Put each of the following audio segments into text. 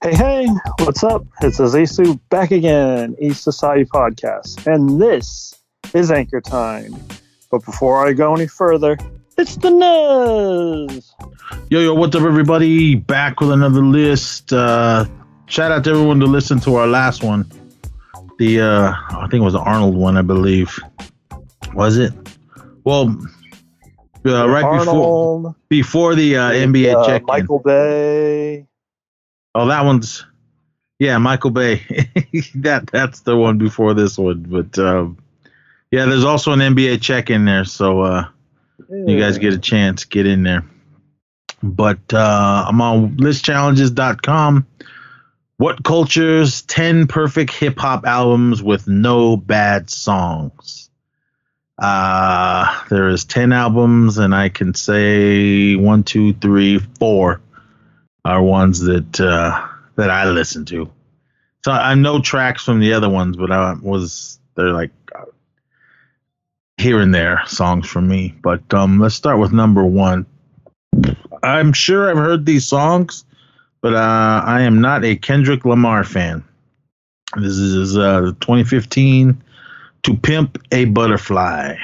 Hey, what's up? It's Azizu back again, East Society Podcast, and this is Anchor Time. But before I go any further, it's the Nuz! Yo, what's up, everybody? Back with another list. Shout out to everyone to listen to our last one. I think it was the Arnold one, I believe. Was it? Well, right Arnold, before the NBA check-in. Michael Bay. Oh, that one's, yeah, Michael Bay. That's the one before this one. But, yeah, there's also an NBA check in there. So you guys get a chance, get in there. But I'm on listchallenges.com. What Culture's 10 Perfect Hip-Hop Albums with No Bad Songs. There is 10 albums, and I can say 4 are ones that I listen to. So I know tracks from the other ones, but they're like here and there songs from me. But let's start with number one. I'm sure I've heard these songs, but I am not a Kendrick Lamar fan. This is 2015, To Pimp a Butterfly.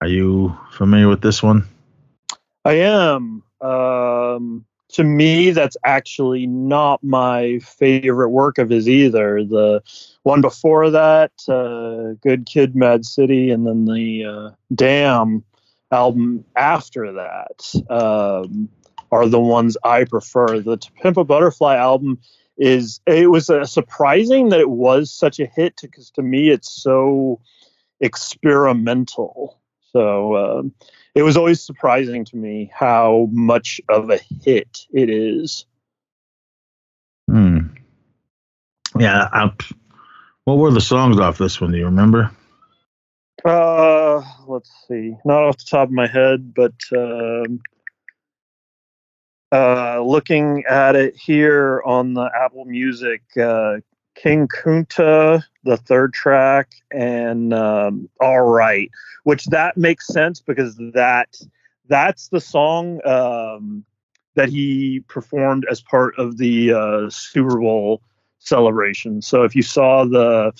Are you familiar with this one? I am. To me, that's actually not my favorite work of his either. The one before that, Good Kid, Mad City, and then the Damn album after that are the ones I prefer. The To Pimp a Butterfly album was surprising that it was such a hit because to me it's so experimental. So it was always surprising to me how much of a hit it is. Yeah. What were the songs off this one? Do you remember? Let's see. Not off the top of my head, but looking at it here on the Apple Music, King Kunta, the third track, and All Right, which that makes sense because that's the song that he performed as part of the Super Bowl celebration. So if you saw the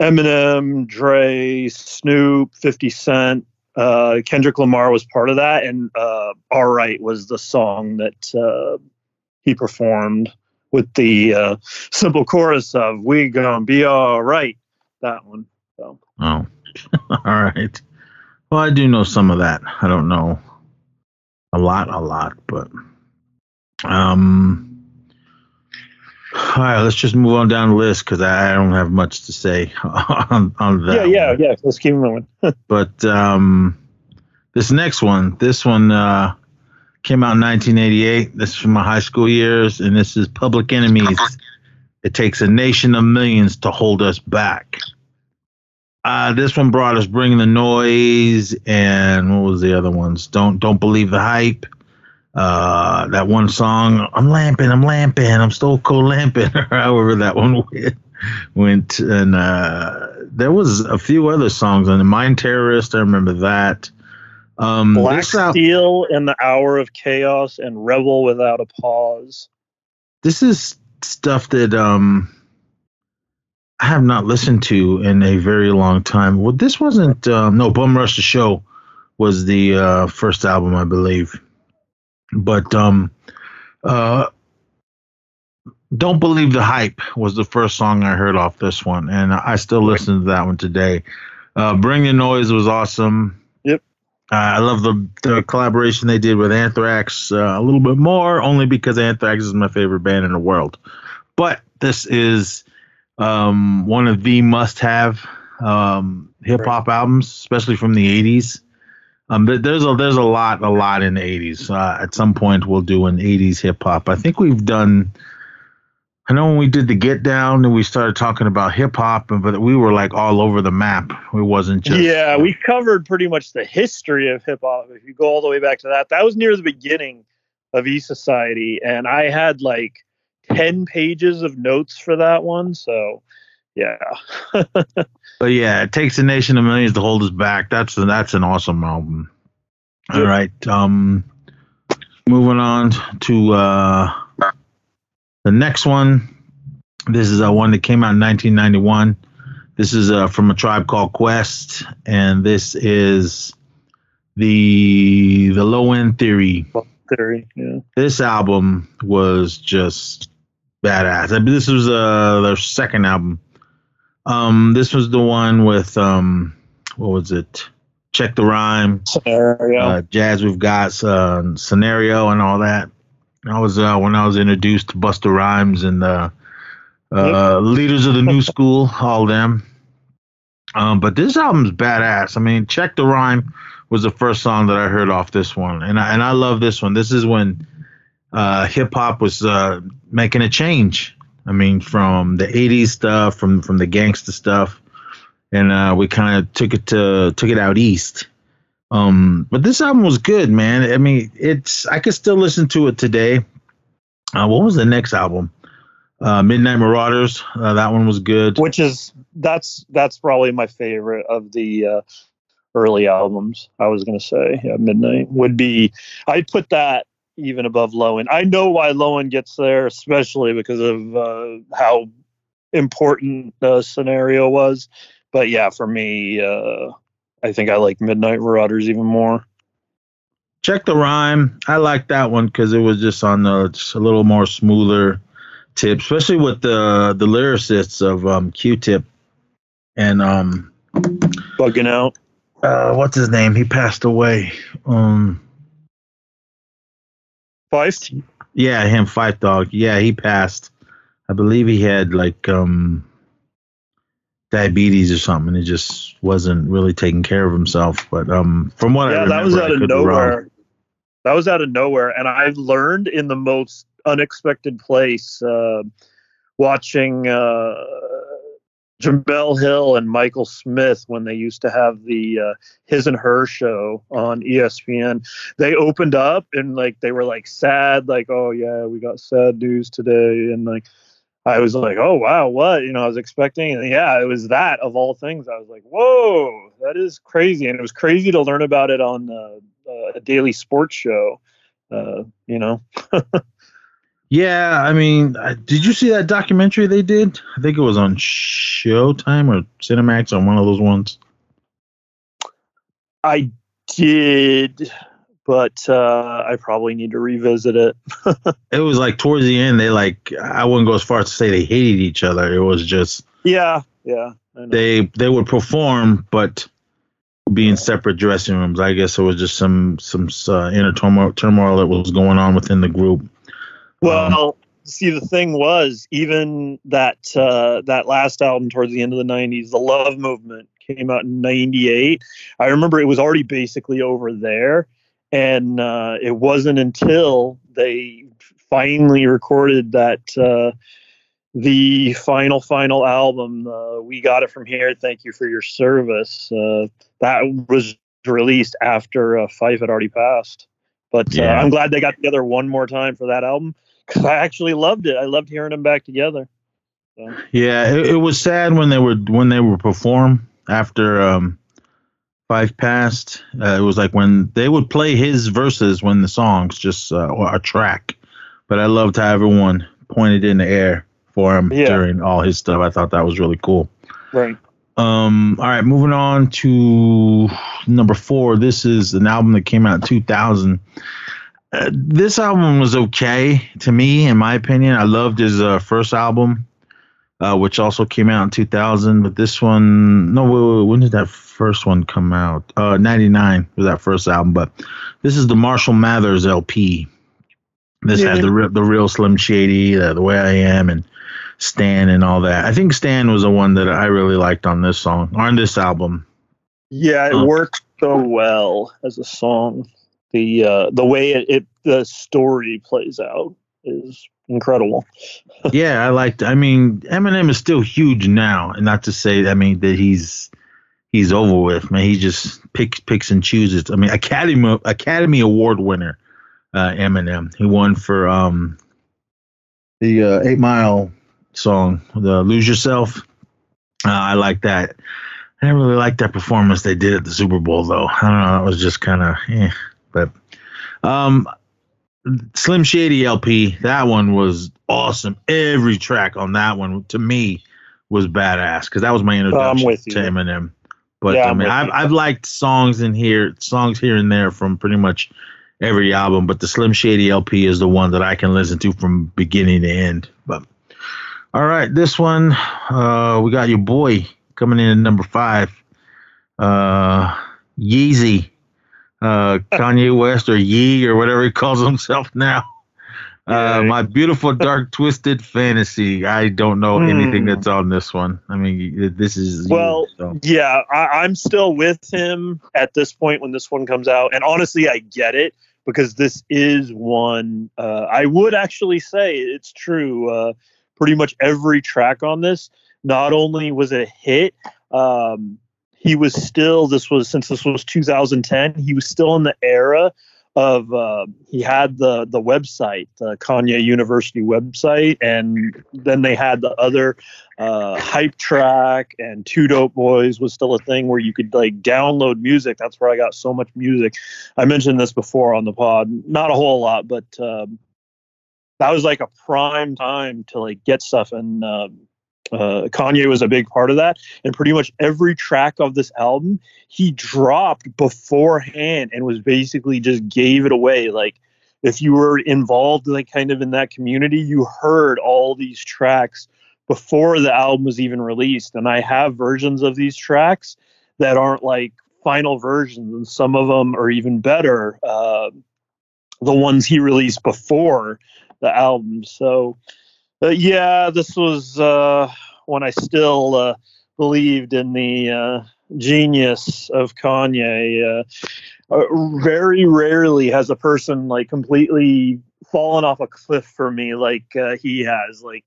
Eminem, Dre, Snoop, 50 Cent, Kendrick Lamar was part of that, and All Right was the song that he performed. With the simple chorus of "We gonna be all right," that one. So. Oh, all right. Well, I do know some of that. I don't know a lot, but all right. Let's just move on down the list because I don't have much to say on that. Yeah. Let's keep moving. But this next one, came out in 1988. This is from my high school years, and this is Public Enemies. It Takes a Nation of Millions to Hold Us Back. This one brought us Bring the Noise, and what was the other ones? Don't Believe the Hype. That one song, I'm lamping, I'm still cold lamping, or however that one went. And there was a few other songs on the Mind Terrorist. I remember that. Black Steel and the Hour of Chaos and Rebel Without a Pause. This is stuff that I have not listened to in a very long time. Well, this wasn't Bum Rush the Show was the first album, I believe. But Don't Believe the Hype was the first song I heard off this one, and I still listen to that one today. Bring the Noise was awesome. I love the collaboration they did with Anthrax a little bit more, only because Anthrax is my favorite band in the world. But this is one of the must-have hip-hop albums, especially from the 80s. There's a lot in the 80s. At some point, we'll do an 80s hip-hop. I think we've done... I know when we did the Get Down and we started talking about hip hop, but we were like all over the map. We wasn't just. Yeah, we covered pretty much the history of hip hop. If you go all the way back to that, that was near the beginning of E Society. And I had like 10 pages of notes for that one. So Yeah. But yeah, It Takes a Nation of Millions to Hold Us Back. That's an awesome album. All right. Moving on to the next one. This is one that came out in 1991. This is from A Tribe Called Quest, and this is the Low End Theory. Yeah. This album was just badass. This was their second album. This was the one with what was it? Check the Rhyme, Scenario, Jazz We've Got, Scenario, and all that. I was when I was introduced to Busta Rhymes and Leaders of the New School, all them. But this album's badass. I mean, Check the Rhyme was the first song that I heard off this one, and I love this one. This is when hip hop was making a change. I mean, from the '80s stuff, from the gangster stuff, and we kind of took it out east. But this album was good, man. I mean, I could still listen to it today. What was the next album? Midnight Marauders. That one was good. Which is that's probably my favorite of the early albums. I was gonna say, yeah, Midnight would be. I put that even above Lowen. I know why Lowen gets there, especially because of how important the Scenario was. But yeah, for me, I think I like Midnight Marauders even more. Check the Rhyme. I like that one because it was just on just a little more smoother tip, especially with the lyricists of Q-Tip and bugging out. What's his name? He passed away. Fife? Yeah, him, Fife Dog. Yeah, he passed. I believe he had like diabetes or something. He just wasn't really taking care of himself. But from what I remember, that was out of nowhere. That was out of nowhere, and I've learned in the most unexpected place watching Jemele Hill and Michael Smith when they used to have the His and Her show on ESPN. They opened up and like they were like sad, like, oh yeah, we got sad news today, and like I was like, oh wow, what? You know, I was expecting, and yeah, it was that of all things. I was like, whoa, that is crazy, and it was crazy to learn about it on a daily sports show. You know. Yeah, I mean, did you see that documentary they did? I think it was on Showtime or Cinemax, on one of those ones. I did, but I probably need to revisit it. It was like towards the end, I wouldn't go as far as to say they hated each other. It was just... Yeah. I know. They would perform, but be in separate dressing rooms. I guess it was just some inner turmoil that was going on within the group. Well, see, the thing was, even that last album towards the end of the 90s, The Love Movement, came out in 98. I remember it was already basically over there, and it wasn't until they finally recorded that the final album, We Got It From Here, Thank You For Your Service, that was released after Fife had already passed. But yeah. I'm glad they got together one more time for that album. Because I actually loved it. I loved hearing them back together. So. Yeah, it was sad when they were perform after Fife passed. It was like when they would play his verses when the songs just or a track. But I loved how everyone pointed in the air for him during all his stuff. I thought that was really cool. Right. All right, moving on to number 4. This is an album that came out in 2000. This album was okay to me, in my opinion. I loved his first album, which also came out in 2000. But this one, when did that first one come out? 99 was that first album. But this is the Marshall Mathers LP. This had the real Slim Shady, The Way I Am, and Stan and all that. I think Stan was the one that I really liked on this album. Yeah, it worked so well as a song. The way the story plays out is incredible. Yeah, I mean, Eminem is still huge now, and not to say, I mean, that he's over with. Man, he just picks and chooses. I mean, Academy Award winner, Eminem. He won for the 8 Mile song, the Lose Yourself. I like that. I didn't really like that performance they did at the Super Bowl, though. I don't know. It was just kind of, But Slim Shady LP, that one was awesome. Every track on that one, to me, was badass because that was my introduction to Eminem. But yeah, I mean, I've liked songs here and there from pretty much every album. But the Slim Shady LP is the one that I can listen to from beginning to end. But all right, this one, we got your boy coming in at number 5, Yeezy, Kanye West or Yee or whatever he calls himself now. My Beautiful Dark Twisted Fantasy. I don't know anything that's on this one. I mean, this is... I'm still with him at this point when this one comes out. And honestly, I get it because this is one... I would actually say it's true. Pretty much every track on this, not only was it a hit, he was still... Since this was 2010, he was still in the era of he had the website, the Kanye University website, and then they had the other Hype Track, and Two Dope Boys was still a thing where you could like download music. That's where I got so much music. I mentioned this before on the pod, not a whole lot, but that was like a prime time to like get stuff, and Kanye was a big part of that. And pretty much every track of this album he dropped beforehand and was basically just gave it away. Like if you were involved like kind of in that community, you heard all these tracks before the album was even released. And I have versions of these tracks that aren't like final versions, and some of them are even better, the ones he released before the album. So this was when I still believed in the genius of Kanye. Very rarely has a person like completely fallen off a cliff for me like he has. Like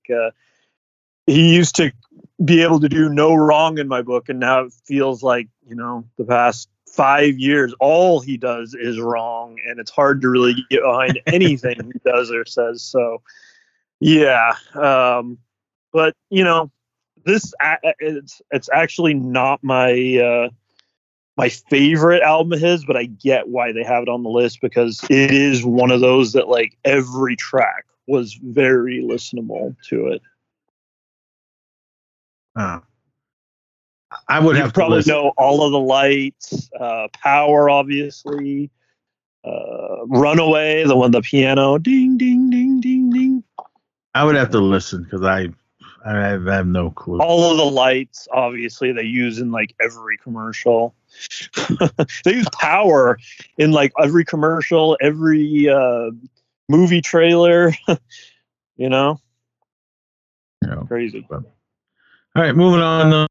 he used to be able to do no wrong in my book, and now it feels like, the past 5 years, all he does is wrong, and it's hard to really get behind anything he does or says. So. Yeah, but this it's actually not my my favorite album of his, but I get why they have it on the list because it is one of those that like every track was very listenable to it. I would have probably know all of the Lights, Power, obviously, Runaway, the one the piano ding ding ding ding ding. I would have to listen because I have no clue. All of the Lights, obviously, they use in like every commercial. They use Power in like every commercial, every movie trailer. Crazy. But, all right, moving on.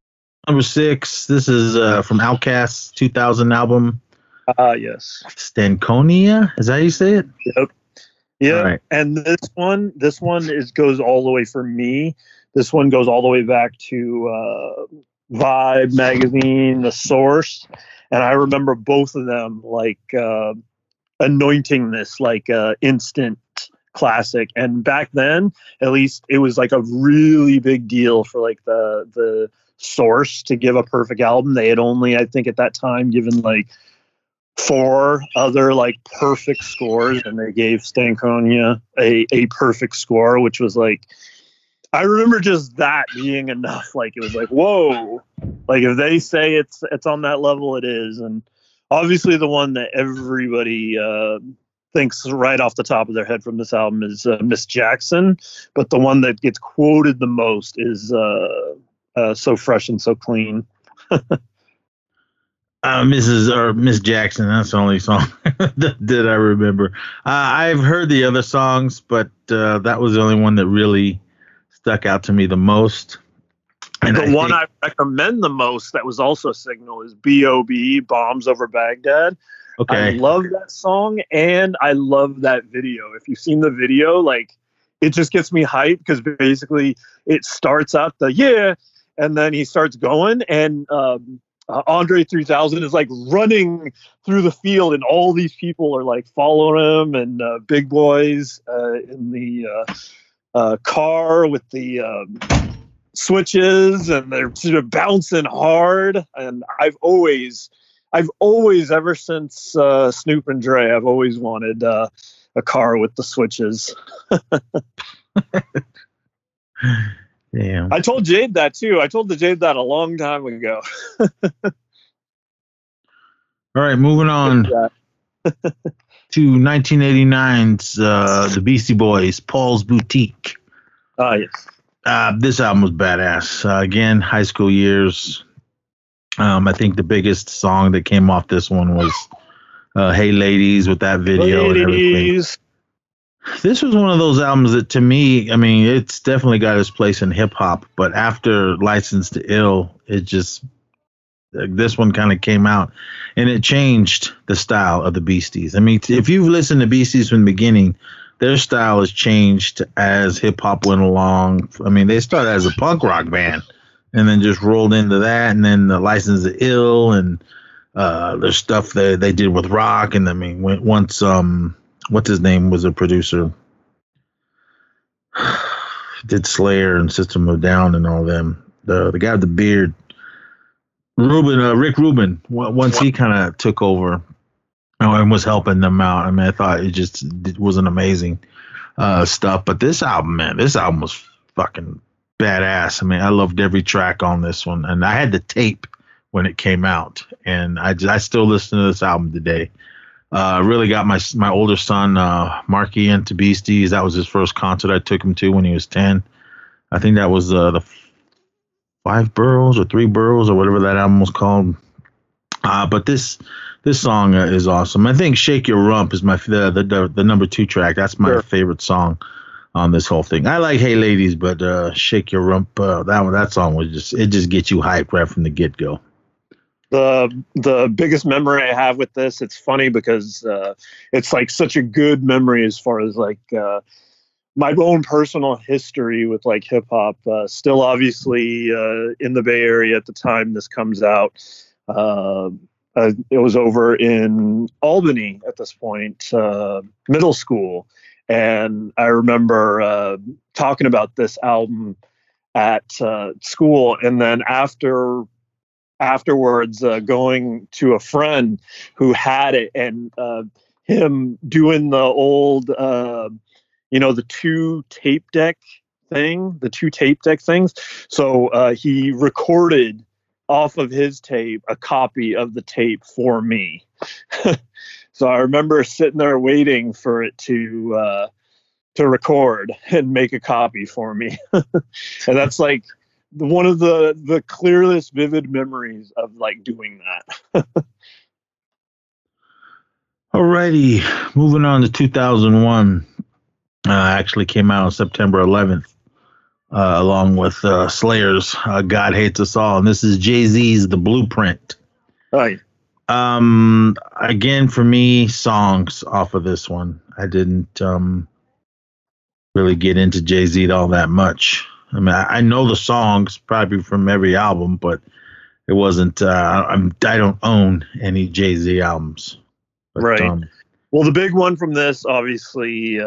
Number 6. This is from Outkast's 2000 album. Yes. Stankonia. Is that how you say it? Yep. Yeah, right. And this one goes all the way for me. This one goes all the way back to Vibe magazine, The Source, and I remember both of them like anointing this like instant classic. And back then, at least, it was like a really big deal for like the Source to give a perfect album. They had only, I think, at that time given like 4 other like perfect scores, and they gave Stankonia a perfect score, which was like, I remember just that being enough. Like it was like, whoa, like if they say it's on that level, it is. And obviously the one that everybody thinks right off the top of their head from this album is Miss Jackson, but the one that gets quoted the most is So Fresh and So Clean. Miss Jackson. That's the only song that I remember. I've heard the other songs, but that was the only one that really stuck out to me the most. And the one I recommend the most that was also a signal is B.O.B., Bombs Over Baghdad. Okay. I love that song, and I love that video. If you've seen the video, like it just gets me hyped because basically it starts out and then he starts going, and Andre 3000 is like running through the field, and all these people are like following him, and Big Boy's in the car with the switches and they're sort of bouncing hard. And I've always, ever since Snoop and Dre, I've always wanted a car with the switches. Yeah. I told Jade that too. I told the Jade that a long time ago. All right, moving on to 1989's The Beastie Boys, Paul's Boutique. Yes. This album was badass. Again, high school years. I think the biggest song that came off this one was Hey Ladies with that video and everything. This was one of those albums that, to me, I mean, it's definitely got its place in hip hop. But after License to Ill, it just... this one kind of came out and it changed the style of the Beasties. I mean, if you've listened to Beasties from the beginning, their style has changed as hip hop went along. I mean, they started as a punk rock band and then just rolled into that. And then the License to Ill and there's stuff that they did with rock. And I mean, once, what's his name was a producer, did Slayer and System of a Down and all them, the guy with the beard, Rick Rubin, once he kind of took over and was helping them out. I mean, I thought it was an amazing stuff. But this album, man, this album was fucking badass. I mean, I loved every track on this one. And I had the tape when it came out. And I still listen to this album today. I really got my older son, Marky, into Beasties. That was his first concert I took him to when he was 10. I think that was the 5 Boroughs or 3 Boroughs or whatever that album was called. But this song is awesome. I think Shake Your Rump is my the number 2 track. That's my favorite song on this whole thing. I like Hey Ladies, but Shake Your Rump, that song was just gets you hyped right from the get go. The biggest memory I have with this, it's funny because it's like such a good memory as far as like my own personal history with like hip hop, still obviously in the Bay Area at the time this comes out. It was over in Albany at this point, middle school. And I remember talking about this album at school. And then afterwards going to a friend who had it and him doing the old... the 2 tape deck things. So he recorded off of his tape a copy of the tape for me. So I remember sitting there waiting for it to record and make a copy for me. And that's like one of the clearest, vivid memories of like doing that. Alrighty, moving on to 2001. Actually came out on September 11th, along with Slayer's God Hates Us All. And this is Jay-Z's The Blueprint. Right. Again, for me, songs off of this one. I didn't really get into Jay-Z all that much. I mean, I know the songs probably from every album, but it wasn't, I don't own any Jay-Z albums. But, right. Well, the big one from this, obviously,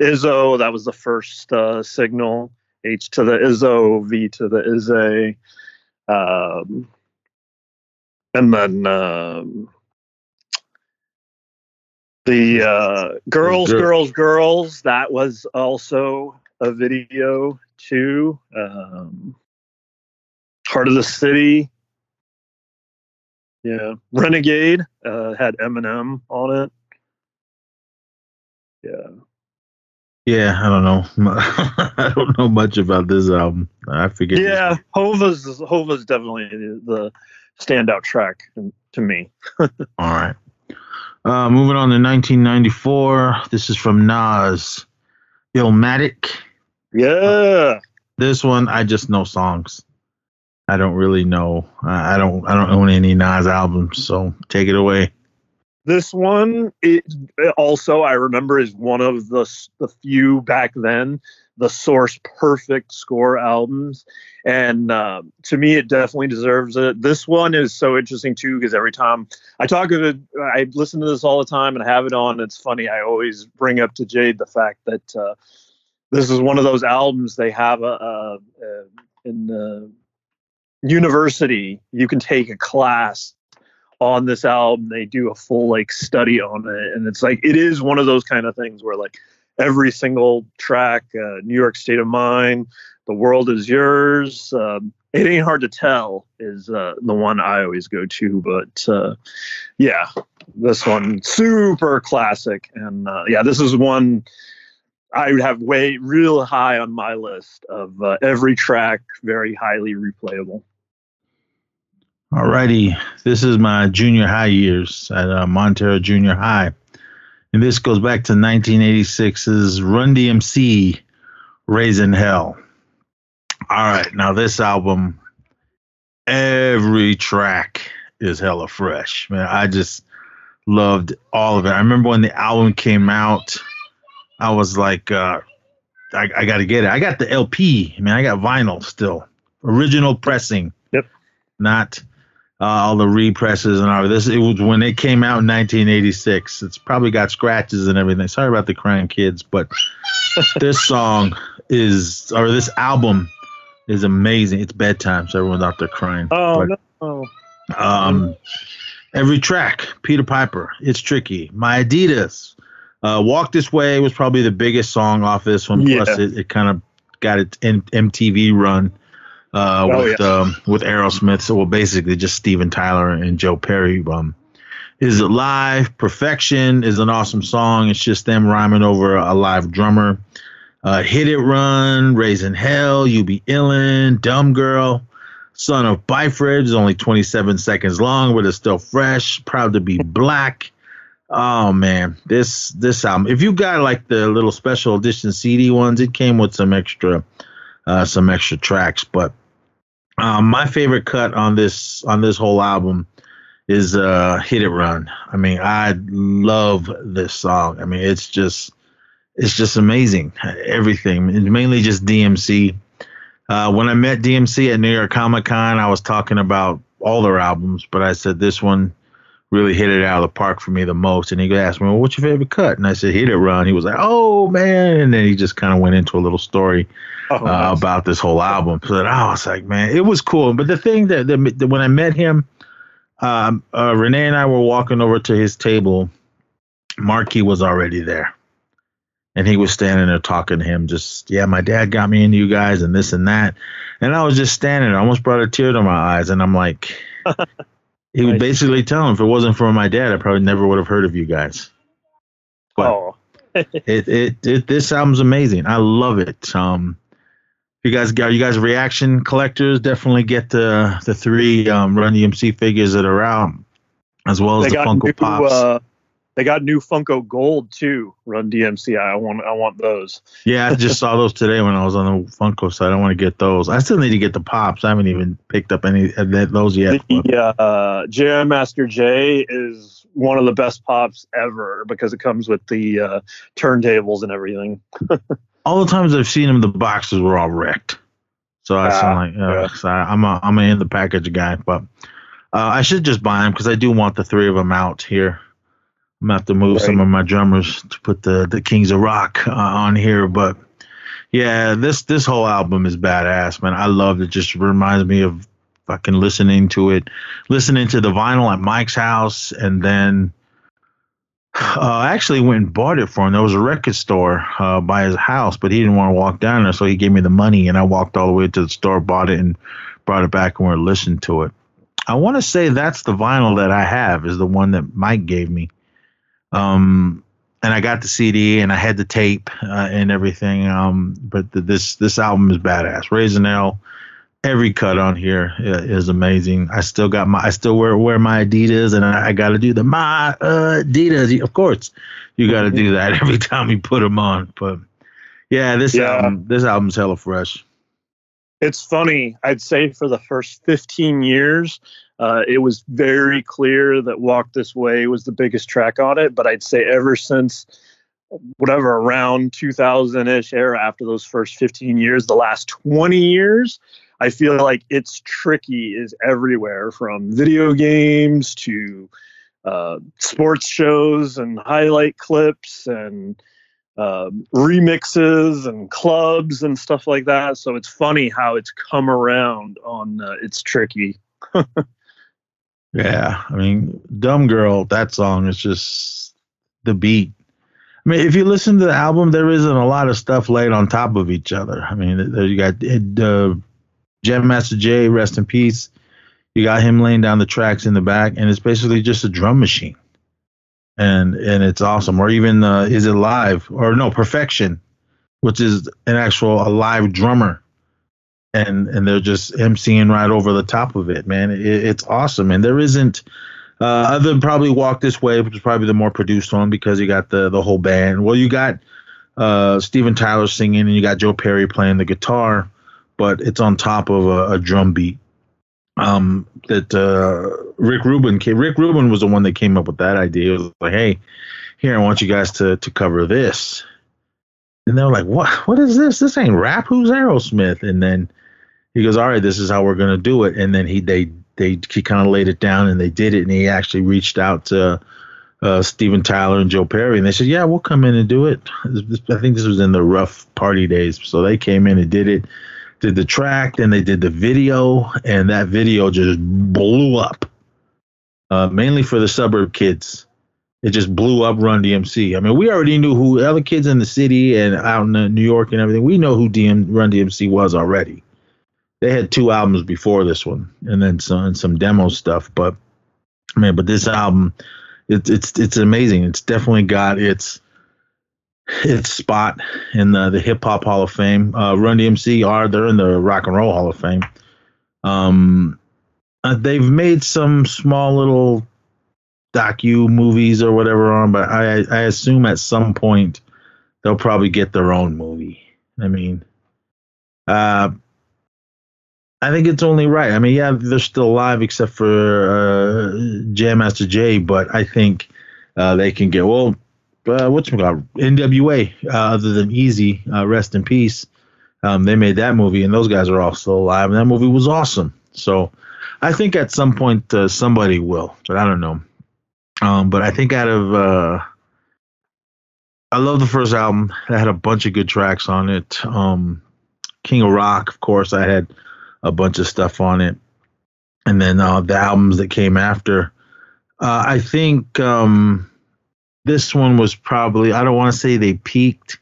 Izzo, that was the first signal. H to the Izzo, V to the Izze. And then the Girls, that was also a video too. Heart of the City. Yeah. Renegade had Eminem on it. Yeah. Yeah, I don't know. I don't know much about this album. I forget. Yeah, Hova's definitely the standout track to me. All right. Moving on to 1994. This is from Nas, Illmatic. Yeah. This one, I just know songs. I don't really know. I don't own any Nas albums, so take it away. This one, it also I remember is one of the few back then, the Source Perfect score albums. And to me, it definitely deserves it. This one is so interesting, too, because every time I listen to this all the time and I have it on. It's funny. I always bring up to Jade the fact that this is one of those albums they have a in the university, you can take a class on this album. They do a full study on it, and it's it is one of those kind of things where every single track, New York State of Mind, The World Is Yours, It Ain't Hard to Tell is the one I always go to, but yeah, this one super classic, and yeah, this is one I would have real high on my list of every track, very highly replayable. Alrighty, this is my junior high years at Montero Junior High, and this goes back to 1986's Run DMC, Raising Hell. All right, now this album, every track is hella fresh. Man, I just loved all of it. I remember when the album came out, I was like, I got to get it. I got the LP. I mean, I got vinyl still. Original pressing. Yep. Not all the represses and all of this. It was when it came out in 1986. It's probably got scratches and everything. Sorry about the crying kids, but this song is, or this album is amazing. It's bedtime, so everyone's out there crying. Oh, but, no. Every track, Peter Piper, It's Tricky, My Adidas, Walk This Way was probably the biggest song off this one. Yeah. Plus, it kind of got its MTV run with Aerosmith. So, well, basically just Steven Tyler and Joe Perry. Is It Live? Perfection is an awesome song. It's just them rhyming over a live drummer. Hit It Run, Raising Hell, You Be Illin', Dumb Girl, Son of Bifrid is only 27 seconds long, but it's still fresh. Proud to Be Black. Oh man, this album. If you got the little special edition CD ones, it came with some extra tracks. But my favorite cut on this whole album is Hit It Run. I mean, I love this song. I mean, it's just amazing. Everything. It's mainly just DMC. When I met DMC at New York Comic Con, I was talking about all their albums, but I said this one really hit it out of the park for me the most. And he asked me, well, what's your favorite cut? And I said, Hit It Run. He was like, oh, man. And then he just kind of went into a little story about this whole album. So I was like, man, it was cool. But the thing that when I met him, Renee and I were walking over to his table. Marky was already there. And he was standing there talking to him, just, yeah, my dad got me into you guys and this and that. And I was just standing there. I almost brought a tear to my eyes. And I'm like, he would basically tell him, if it wasn't for my dad, I probably never would have heard of you guys. But this album's amazing. I love it. You guys reaction collectors? Definitely get the three Run DMC figures that are out, as well as the Funko Pops. They got new Funko Gold too. Run DMC. I want those. Yeah, I just saw those today when I was on the Funko side. I want to get those. I still need to get the Pops. I haven't even picked up any of those yet. Yeah, Jam Master Jay is one of the best Pops ever because it comes with the turntables and everything. All the times I've seen them, the boxes were all wrecked. So I sound like, so I'm a in the package guy, but I should just buy them because I do want the three of them out here. I'm going to have to move some of my drummers to put the Kings of Rock on here. But, yeah, this whole album is badass, man. I love it. It just reminds me of fucking listening to it. Listening to the vinyl at Mike's house. And then I actually went and bought it for him. There was a record store by his house, but he didn't want to walk down there. So he gave me the money, and I walked all the way to the store, bought it, and brought it back, and we listened to it. I want to say that's the vinyl that I have is the one that Mike gave me. And I got the CD and I had the tape and everything. But this album is badass. Raising Hell, every cut on here is amazing. I still wear my Adidas, and I got to do my Adidas. Of course, you got to do that every time you put them on. But yeah, this album's hella fresh. It's funny. I'd say for the first 15 years. It was very clear that Walk This Way was the biggest track on it, but I'd say ever since around 2000-ish era, after those first 15 years, the last 20 years, I feel like It's Tricky is everywhere, from video games to sports shows and highlight clips and remixes and clubs and stuff like that. So it's funny how it's come around on It's Tricky. Yeah, I mean, Dumb Girl, that song is just the beat. I mean, if you listen to the album, there isn't a lot of stuff laid on top of each other. I mean, you got Jam Master Jay, rest in peace. You got him laying down the tracks in the back, and it's basically just a drum machine. And it's awesome. Or even Is It Live? Or no, Perfection, which is an actual live drummer. And they're just emceeing right over the top of it, man. It's awesome. And there isn't, other than probably Walk This Way, which is probably the more produced one because you got the whole band. Well, you got Steven Tyler singing and you got Joe Perry playing the guitar, but it's on top of a drum beat. Rick Rubin was the one that came up with that idea. It was like, hey, here, I want you guys to cover this. And they were like, what is this? This ain't rap. Who's Aerosmith? And then he goes, all right, this is how we're going to do it. And then he kind of laid it down and they did it. And he actually reached out to Steven Tyler and Joe Perry. And they said, yeah, we'll come in and do it. I think this was in the Rough Party days. So they came in and did the track. Then they did the video. And that video just blew up, mainly for the suburb kids. It just blew up Run DMC. I mean, we already knew who other kids in the city and out in New York and everything. We know who Run DMC was already. They had two albums before this one, and then some demo stuff. But man, but this album, it's amazing. It's definitely got its spot in the Hip Hop Hall of Fame. Run DMC they're in the Rock and Roll Hall of Fame. They've made some small little docu movies or whatever on, but I assume at some point they'll probably get their own movie. I mean, I think it's only right. I mean, yeah, they're still alive except for Jam Master Jay, but I think they can get, NWA, other than Easy, rest in peace. They made that movie, and those guys are all still alive, and that movie was awesome. So I think at some point somebody will, but I don't know. But I think I love the first album. It had a bunch of good tracks on it. King of Rock, of course, I had a bunch of stuff on it. And then the albums that came after. I think this one was probably, I don't want to say they peaked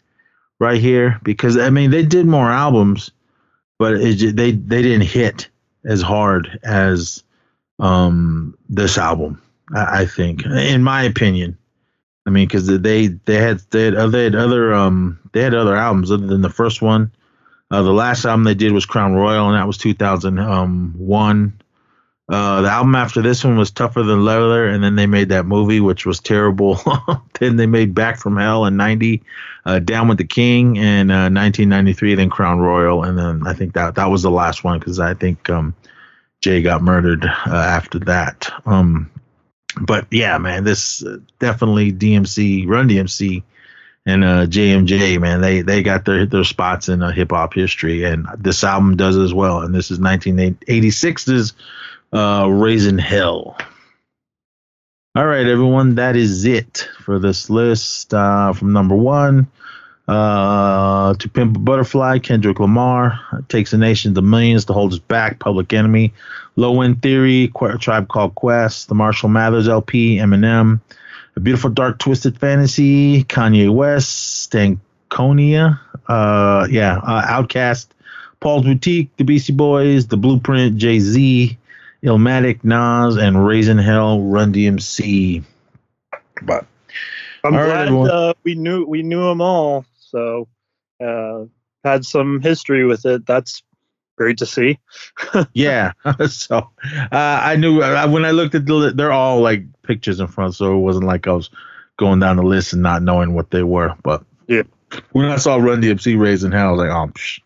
right here because, I mean, they did more albums, but they didn't hit as hard as this album. I think, in my opinion, I mean, because they had other albums other than the first one. The last album they did was Crown Royal, and that was 2001. The album after this one was Tougher Than Leather, and then they made that movie, which was terrible. Then they made Back From Hell in 90, Down With The King in 1993, then Crown Royal, and then I think that was the last one because I think Jay got murdered after that. But yeah, man, this definitely DMC, Run DMC, and JMJ, man, they got their spots in hip hop history, and this album does as well. And this is 1986's Raising Hell. All right, everyone, that is it for this list. From number one, To Pimp a Butterfly, Kendrick Lamar, Takes a Nation of Millions to Hold Us Back, Public Enemy, Low End Theory, Tribe Called Quest, The Marshall Mathers LP, Eminem, A Beautiful Dark Twisted Fantasy, Kanye West, Stankonia, Outkast, Paul's Boutique, The Beastie Boys, The Blueprint, Jay-Z, Illmatic, Nas, and Raising Hell, Run DMC. But I'm glad we knew them all. So, had some history with it. That's great to see. Yeah. So, I knew when I looked at they're all like pictures in front. So it wasn't like I was going down the list and not knowing what they were. But yeah, when I saw Run DMC Raising Hell, I was like,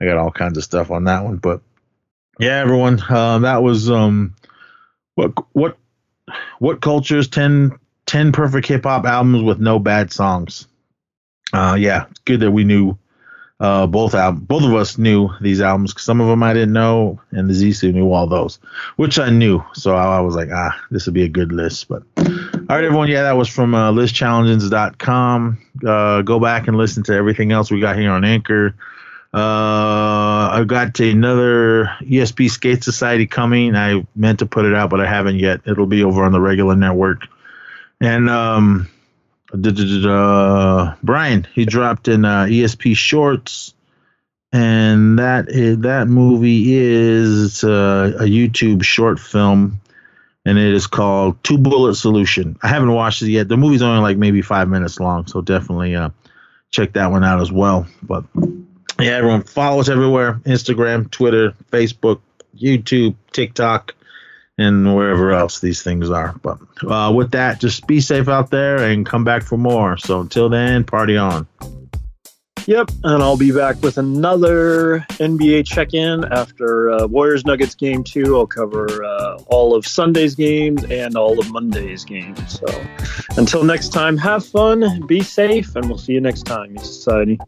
I got all kinds of stuff on that one. But yeah, everyone, that was, what Culture's 10 perfect hip hop albums with no bad songs. Yeah, it's good that we knew both of us knew these albums. Some of them I didn't know, and the Zisu knew all those, which I knew. So I was like, this would be a good list. But all right, everyone, yeah, that was from listchallenges.com. Go back and listen to everything else we got here on Anchor. I've got another ESP Skate Society coming. I meant to put it out, but I haven't yet. It'll be over on the regular network. And Brian, he dropped in ESP Shorts, and that movie is a YouTube short film, and it is called Two Bullet Solution. I haven't watched it yet. The movie's only like maybe 5 minutes long, so definitely check that one out as well. But yeah, everyone, follow us everywhere: Instagram, Twitter, Facebook, YouTube, TikTok, and wherever else these things are. But with that, just be safe out there and come back for more. So until then, party on. Yep, and I'll be back with another NBA check-in after Warriors-Nuggets Game 2. I'll cover all of Sunday's games and all of Monday's games. So until next time, have fun, be safe, and we'll see you next time, Society.